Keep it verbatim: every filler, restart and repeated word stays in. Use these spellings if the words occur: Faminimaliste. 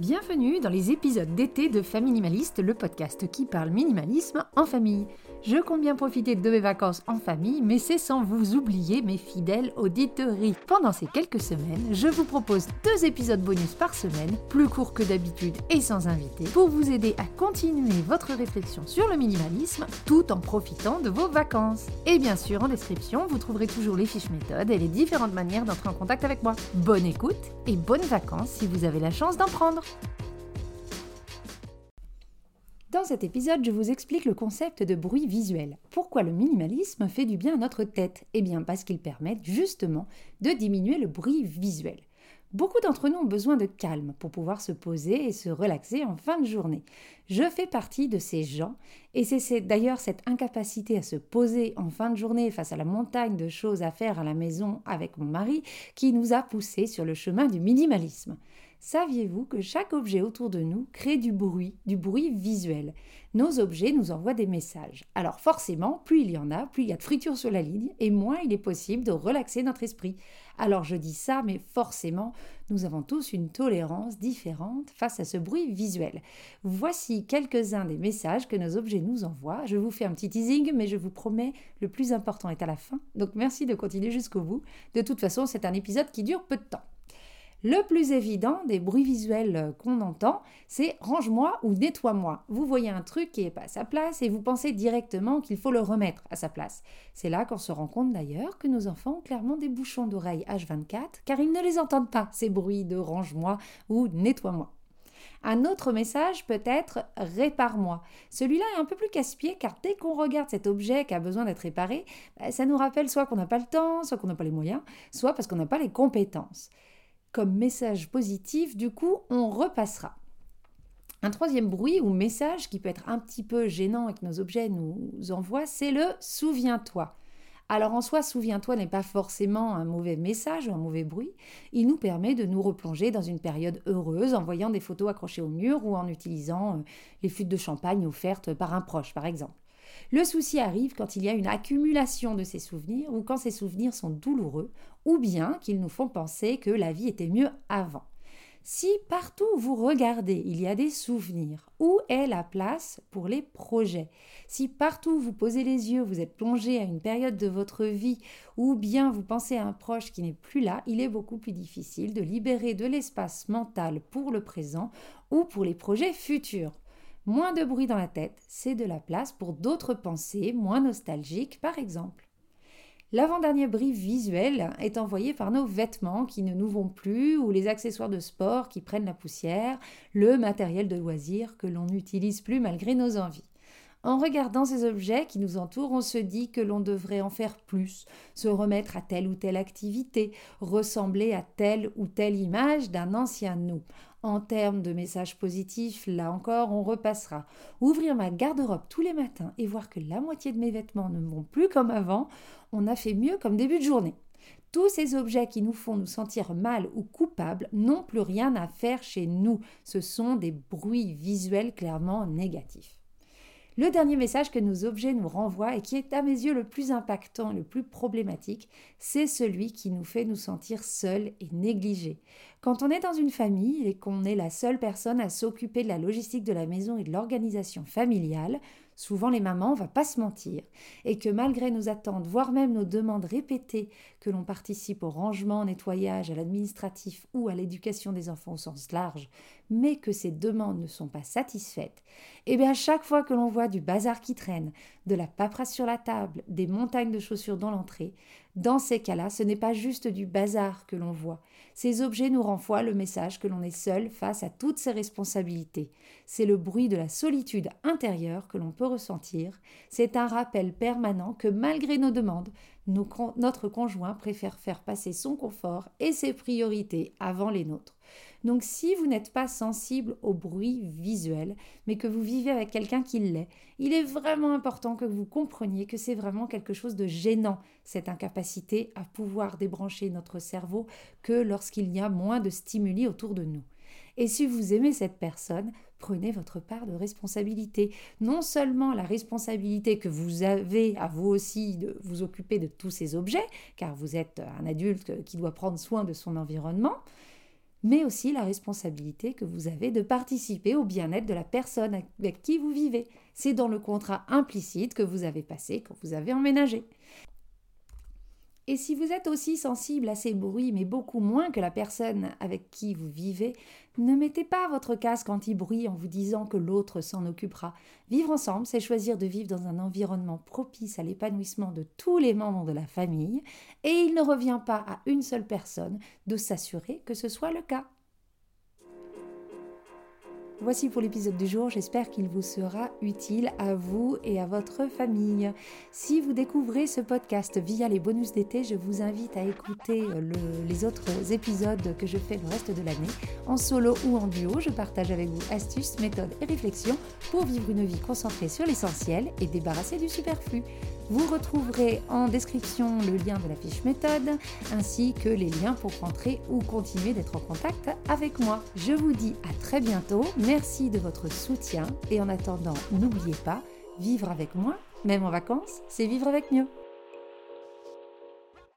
Bienvenue dans les épisodes d'été de Faminimaliste, le podcast qui parle minimalisme en famille. Je compte bien profiter de mes vacances en famille, mais c'est sans vous oublier mes fidèles auditeuries. Pendant ces quelques semaines, je vous propose deux épisodes bonus par semaine, plus courts que d'habitude et sans invité, pour vous aider à continuer votre réflexion sur le minimalisme tout en profitant de vos vacances. Et bien sûr, en description, vous trouverez toujours les fiches méthodes et les différentes manières d'entrer en contact avec moi. Bonne écoute et bonnes vacances si vous avez la chance d'en prendre. Dans cet épisode, je vous explique le concept de bruit visuel. Pourquoi le minimalisme fait du bien à notre tête? Eh bien parce qu'il permet justement de diminuer le bruit visuel. Beaucoup d'entre nous ont besoin de calme pour pouvoir se poser et se relaxer en fin de journée. Je fais partie de ces gens et c'est d'ailleurs cette incapacité à se poser en fin de journée face à la montagne de choses à faire à la maison avec mon mari qui nous a poussés sur le chemin du minimalisme. Saviez-vous que chaque objet autour de nous crée du bruit, du bruit visuel? Nos objets nous envoient des messages. Alors forcément, plus il y en a, plus il y a de friture sur la ligne et moins il est possible de relaxer notre esprit. Alors je dis ça, mais forcément, nous avons tous une tolérance différente face à ce bruit visuel. Voici quelques-uns des messages que nos objets nous envoient. Je vous fais un petit teasing, mais je vous promets, le plus important est à la fin. Donc merci de continuer jusqu'au bout. De toute façon, c'est un épisode qui dure peu de temps. Le plus évident des bruits visuels qu'on entend, c'est « range-moi » ou « nettoie-moi ». Vous voyez un truc qui n'est pas à sa place et vous pensez directement qu'il faut le remettre à sa place. C'est là qu'on se rend compte d'ailleurs que nos enfants ont clairement des bouchons d'oreilles H vingt-quatre car ils ne les entendent pas, ces bruits de « range-moi » ou « nettoie-moi ». Un autre message peut être « répare-moi ». Celui-là est un peu plus casse-pied car dès qu'on regarde cet objet qui a besoin d'être réparé, ça nous rappelle soit qu'on n'a pas le temps, soit qu'on n'a pas les moyens, soit parce qu'on n'a pas les compétences. Comme message positif, du coup, on repassera. Un troisième bruit ou message qui peut être un petit peu gênant et que nos objets nous envoient, c'est le « souviens-toi ». Alors en soi, « souviens-toi » n'est pas forcément un mauvais message ou un mauvais bruit. Il nous permet de nous replonger dans une période heureuse en voyant des photos accrochées au mur ou en utilisant les flûtes de champagne offertes par un proche, par exemple. Le souci arrive quand il y a une accumulation de ces souvenirs ou quand ces souvenirs sont douloureux ou bien qu'ils nous font penser que la vie était mieux avant. Si partout où vous regardez, il y a des souvenirs, où est la place pour les projets? Si partout où vous posez les yeux, vous êtes plongé à une période de votre vie ou bien vous pensez à un proche qui n'est plus là, il est beaucoup plus difficile de libérer de l'espace mental pour le présent ou pour les projets futurs. Moins de bruit dans la tête, c'est de la place pour d'autres pensées moins nostalgiques par exemple. L'avant-dernier bruit visuel est envoyé par nos vêtements qui ne nous vont plus ou les accessoires de sport qui prennent la poussière, le matériel de loisirs que l'on n'utilise plus malgré nos envies. En regardant ces objets qui nous entourent, on se dit que l'on devrait en faire plus, se remettre à telle ou telle activité, ressembler à telle ou telle image d'un ancien nous. En termes de messages positifs, là encore, on repassera. Ouvrir ma garde-robe tous les matins et voir que la moitié de mes vêtements ne vont plus comme avant, on a fait mieux comme début de journée. Tous ces objets qui nous font nous sentir mal ou coupables n'ont plus rien à faire chez nous. Ce sont des bruits visuels clairement négatifs. Le dernier message que nos objets nous renvoient et qui est à mes yeux le plus impactant, le plus problématique, c'est celui qui nous fait nous sentir seuls et négligés. Quand on est dans une famille et qu'on est la seule personne à s'occuper de la logistique de la maison et de l'organisation familiale, souvent les mamans, on ne va pas se mentir, et que malgré nos attentes, voire même nos demandes répétées, que l'on participe au rangement, au nettoyage, à l'administratif ou à l'éducation des enfants au sens large, mais que ces demandes ne sont pas satisfaites, et bien à chaque fois que l'on voit du bazar qui traîne, de la paperasse sur la table, des montagnes de chaussures dans l'entrée, dans ces cas-là, ce n'est pas juste du bazar que l'on voit. Ces objets nous renvoient le message que l'on est seul face à toutes ces responsabilités. C'est le bruit de la solitude intérieure que l'on peut ressentir. C'est un rappel permanent que malgré nos demandes, nos, notre conjoint préfère faire passer son confort et ses priorités avant les nôtres. Donc si vous n'êtes pas sensible au bruit visuel, mais que vous vivez avec quelqu'un qui l'est, il est vraiment important que vous compreniez que c'est vraiment quelque chose de gênant, cette incapacité à pouvoir débrancher notre cerveau que lorsqu'il y a moins de stimuli autour de nous. Et si vous aimez cette personne, prenez votre part de responsabilité. Non seulement la responsabilité que vous avez à vous aussi de vous occuper de tous ces objets, car vous êtes un adulte qui doit prendre soin de son environnement, mais aussi la responsabilité que vous avez de participer au bien-être de la personne avec qui vous vivez. C'est dans le contrat implicite que vous avez passé quand vous avez emménagé. Et si vous êtes aussi sensible à ces bruits, mais beaucoup moins que la personne avec qui vous vivez, ne mettez pas votre casque anti-bruit en vous disant que l'autre s'en occupera. Vivre ensemble, c'est choisir de vivre dans un environnement propice à l'épanouissement de tous les membres de la famille, et il ne revient pas à une seule personne de s'assurer que ce soit le cas. Voici pour l'épisode du jour, j'espère qu'il vous sera utile à vous et à votre famille. Si vous découvrez ce podcast via les bonus d'été, je vous invite à écouter le, les autres épisodes que je fais le reste de l'année. En solo ou en duo, je partage avec vous astuces, méthodes et réflexions pour vivre une vie concentrée sur l'essentiel et débarrassée du superflu. Vous retrouverez en description le lien de la fiche méthode, ainsi que les liens pour rentrer ou continuer d'être en contact avec moi. Je vous dis à très bientôt, merci de votre soutien et en attendant, n'oubliez pas, vivre avec moins, même en vacances, c'est vivre avec mieux.